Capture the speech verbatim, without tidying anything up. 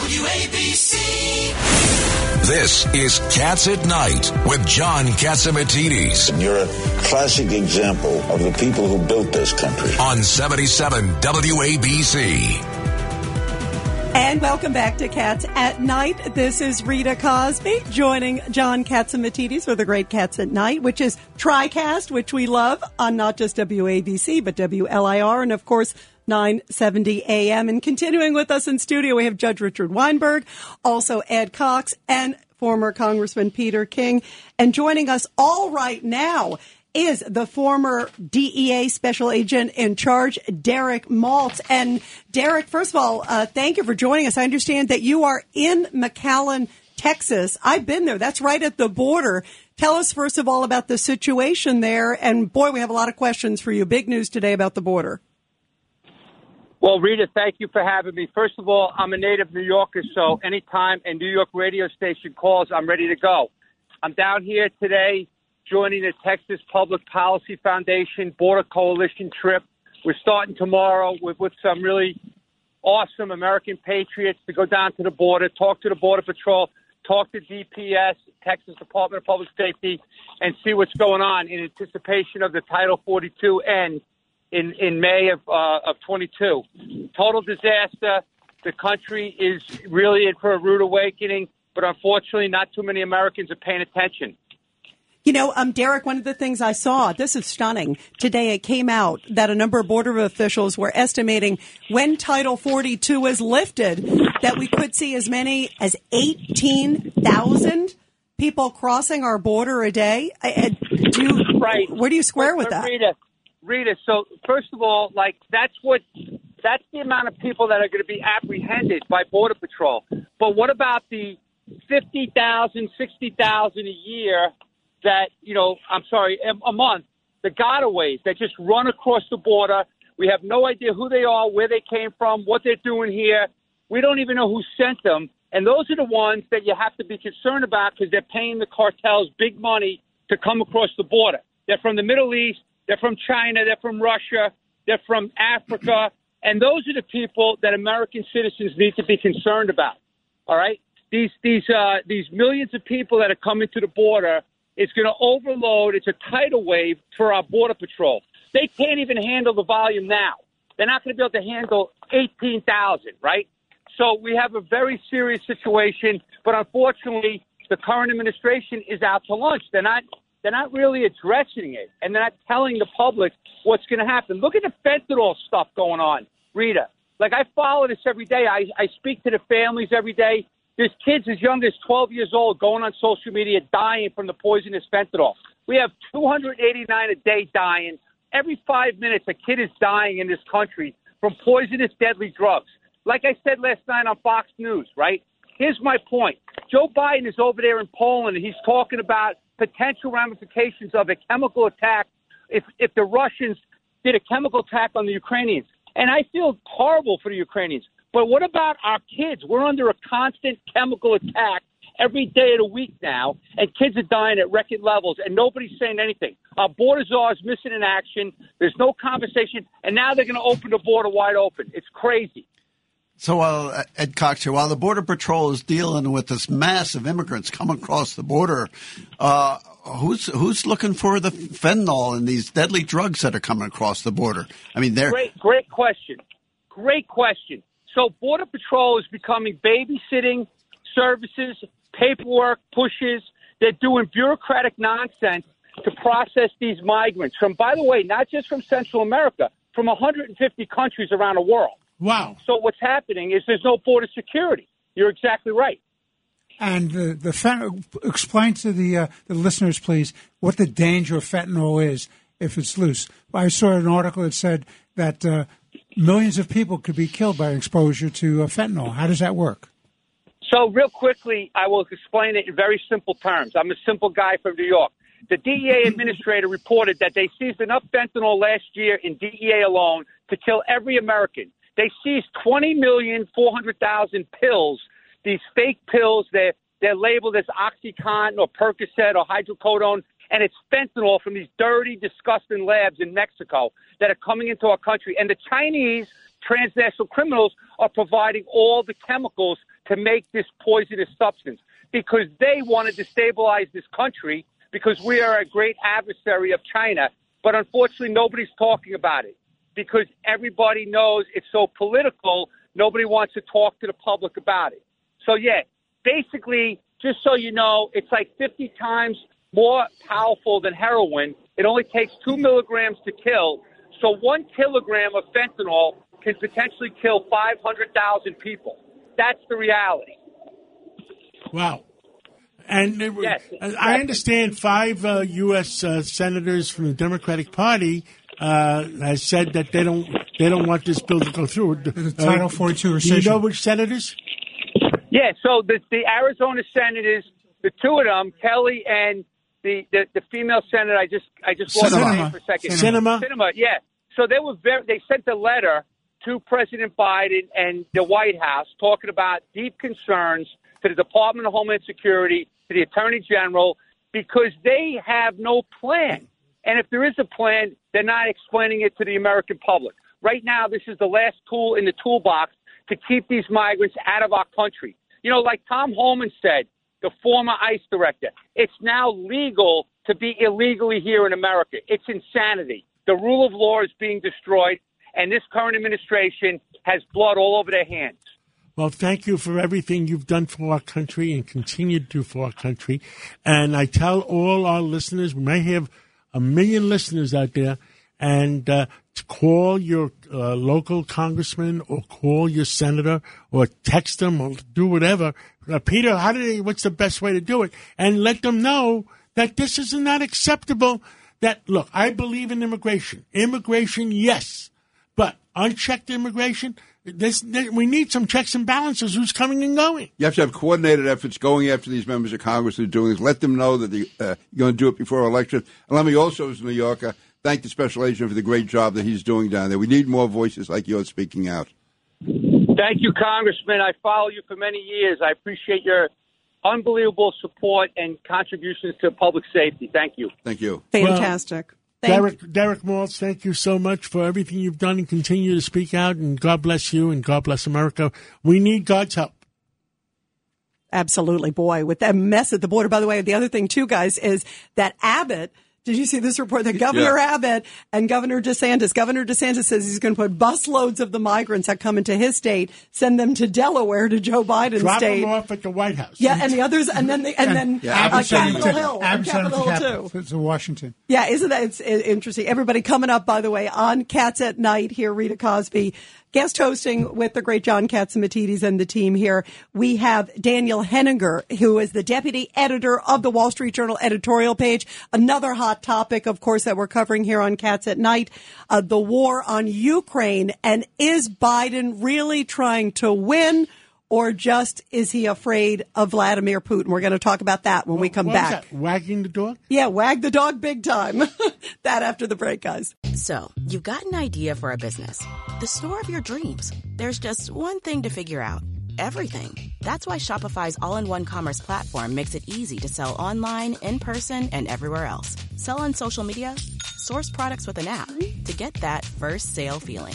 W A B C. This is Cats at Night with John Katsimatidis. And you're a classic example of the people who built this country. On seventy-seven W A B C. And welcome back to Cats at Night. This is Rita Cosby joining John Katsimatidis for the great Cats at Night, which is TriCast, which we love on not just W A B C, but W L I R, and of course, nine seventy A M. And continuing with us in studio, we have Judge Richard Weinberg, also Ed Cox, and former Congressman Peter King. And joining us all right now is the former D E A special agent in charge, Derek Maltz. And Derek, first of all, uh, thank you for joining us. I understand that you are in McAllen, Texas. I've been there. That's right at the border. Tell us, first of all, about the situation there. And boy, we have a lot of questions for you. Big news today about the border. Well, Rita, thank you for having me. First of all, I'm a native New Yorker, so anytime a New York radio station calls, I'm ready to go. I'm down here today joining the Texas Public Policy Foundation Border Coalition trip. We're starting tomorrow with, with some really awesome American patriots to go down to the border, talk to the Border Patrol, talk to D P S, Texas Department of Public Safety, and see what's going on in anticipation of the Title forty-two end. In, in May of uh, of twenty-two. Total disaster. The country is really in for a rude awakening, but unfortunately not too many Americans are paying attention. You know, um, Derek, one of the things I saw, this is stunning. Today it came out that a number of border officials were estimating when Title forty-two is lifted that we could see as many as eighteen thousand people crossing our border a day. I, I, do you, right. Where do you square with that? Rita, so first of all, like that's what that's the amount of people that are going to be apprehended by Border Patrol. But what about the fifty thousand, sixty thousand a year that, you know, I'm sorry, a, a month, the gotaways that just run across the border? We have no idea who they are, where they came from, what they're doing here. We don't even know who sent them. And those are the ones that you have to be concerned about because they're paying the cartels big money to come across the border. They're from the Middle East. They're from China, they're from Russia, they're from Africa, and those are the people that American citizens need to be concerned about, all right? These these uh, these millions of people that are coming to the border, it's going to overload, it's a tidal wave for our Border Patrol. They can't even handle the volume now. They're not going to be able to handle eighteen thousand, right? So we have a very serious situation, but unfortunately, the current administration is out to lunch. They're not... They're not really addressing it, and they're not telling the public what's going to happen. Look at the fentanyl stuff going on, Rita. Like, I follow this every day. I, I speak to the families every day. There's kids as young as twelve years old going on social media dying from the poisonous fentanyl. We have two hundred eighty-nine a day dying. Every five minutes, a kid is dying in this country from poisonous, deadly drugs. Like I said last night on Fox News, right? Here's my point. Joe Biden is over there in Poland, and he's talking about potential ramifications of a chemical attack if if the Russians did a chemical attack on the Ukrainians. And I feel horrible for the Ukrainians. But what about our kids? We're under a constant chemical attack every day of the week now, and kids are dying at record levels, and nobody's saying anything. Our border czar is missing in action. There's no conversation, and now they're going to open the border wide open. It's crazy. So while uh, Ed Cox here, while the Border Patrol is dealing with this mass of immigrants coming across the border, uh, who's who's looking for the fentanyl and these deadly drugs that are coming across the border? I mean, they're great, great question, great question. So Border Patrol is becoming babysitting services, paperwork pushes. They're doing bureaucratic nonsense to process these migrants from, by the way, not just from Central America, from one hundred fifty countries around the world. Wow. So what's happening is there's no border security. You're exactly right. And the, the fentanyl, explain to the, uh, the listeners, please, what the danger of fentanyl is if it's loose. I saw an article that said that uh, millions of people could be killed by exposure to uh, fentanyl. How does that work? So real quickly, I will explain it in very simple terms. I'm a simple guy from New York. The D E A administrator reported that they seized enough fentanyl last year in D E A alone to kill every American. They seized twenty million four hundred thousand pills, these fake pills. They're, they're labeled as OxyContin or Percocet or hydrocodone, and it's fentanyl from these dirty, disgusting labs in Mexico that are coming into our country. And the Chinese transnational criminals are providing all the chemicals to make this poisonous substance because they want to destabilize this country because we are a great adversary of China. But unfortunately, nobody's talking about it because everybody knows it's so political. Nobody wants to talk to the public about it. So, yeah, basically, just so you know, it's like fifty times more powerful than heroin. It only takes two milligrams to kill. So one kilogram of fentanyl can potentially kill five hundred thousand people. That's the reality. Wow. And it, yes, I understand five uh, U S uh, senators from the Democratic Party uh, has said that they don't they don't want this bill to go through. The uh, Title forty-two recession. Do you know which senators? Yeah, so the, the Arizona senators, the two of them, Kelly and the, the, the female senator, I just I just lost her name for a second. Sinema. Sinema, yeah. So they were very, they sent a letter to President Biden and the White House talking about deep concerns to the Department of Homeland Security, to the Attorney General, because they have no plan. And if there is a plan, they're not explaining it to the American public. Right now, this is the last tool in the toolbox to keep these migrants out of our country. You know, like Tom Holman said, the former ICE director, it's now legal to be illegally here in America. It's insanity. The rule of law is being destroyed, and this current administration has blood all over their hands. Well, thank you for everything you've done for our country and continue to do for our country. And I tell all our listeners, we may have a million listeners out there, and uh, to call your uh, local congressman or call your senator or text them or do whatever. Uh, Peter, how do they, what's the best way to do it? And let them know that this is not acceptable. That, look, I believe in immigration. Immigration, yes, but unchecked immigration, This, this, we need some checks and balances. Who's coming and going? You have to have coordinated efforts going after these members of Congress who are doing this. Let them know that the, uh, you're going to do it before election. And let me also, as a New Yorker, thank the special agent for the great job that he's doing down there. We need more voices like yours speaking out. Thank you, Congressman. I follow you for many years. I appreciate your unbelievable support and contributions to public safety. Thank you. Thank you. Fantastic. Well, Derek, Derek Maltz, thank you so much for everything you've done and continue to speak out. And God bless you and God bless America. We need God's help. Absolutely, boy, with that mess at the border. By the way, the other thing, too, guys, is that Abbott, did you see this report? That Governor yeah. Abbott and Governor DeSantis. Governor DeSantis says he's going to put busloads of the migrants that come into his state, send them to Delaware, to Joe Biden's Drop state. Drop them off at the White House. Yeah, and the others, and then the, and, and then yeah, uh, Capitol to, Hill, Capitol Hill Capitol, too. To Washington. Yeah, isn't that it's, it's interesting? Everybody coming up, by the way, on Cats at Night here, Rita Cosby. Guest hosting with the great John Katsimatidis and the team here, we have Daniel Henninger, who is the deputy editor of the Wall Street Journal editorial page. Another hot topic, of course, that we're covering here on Cats at Night, uh, the war on Ukraine. And is Biden really trying to win, or just is he afraid of Vladimir Putin? We're going to talk about that when well, we come what back. Was that? Wagging the dog? Yeah, wag the dog big time. That after the break, guys. So, you've got an idea for a business, the store of your dreams. There's just one thing to figure out, everything. That's why Shopify's all-in-one commerce platform makes it easy to sell online, in person, and everywhere else. Sell on social media, source products with an app to get that first sale feeling.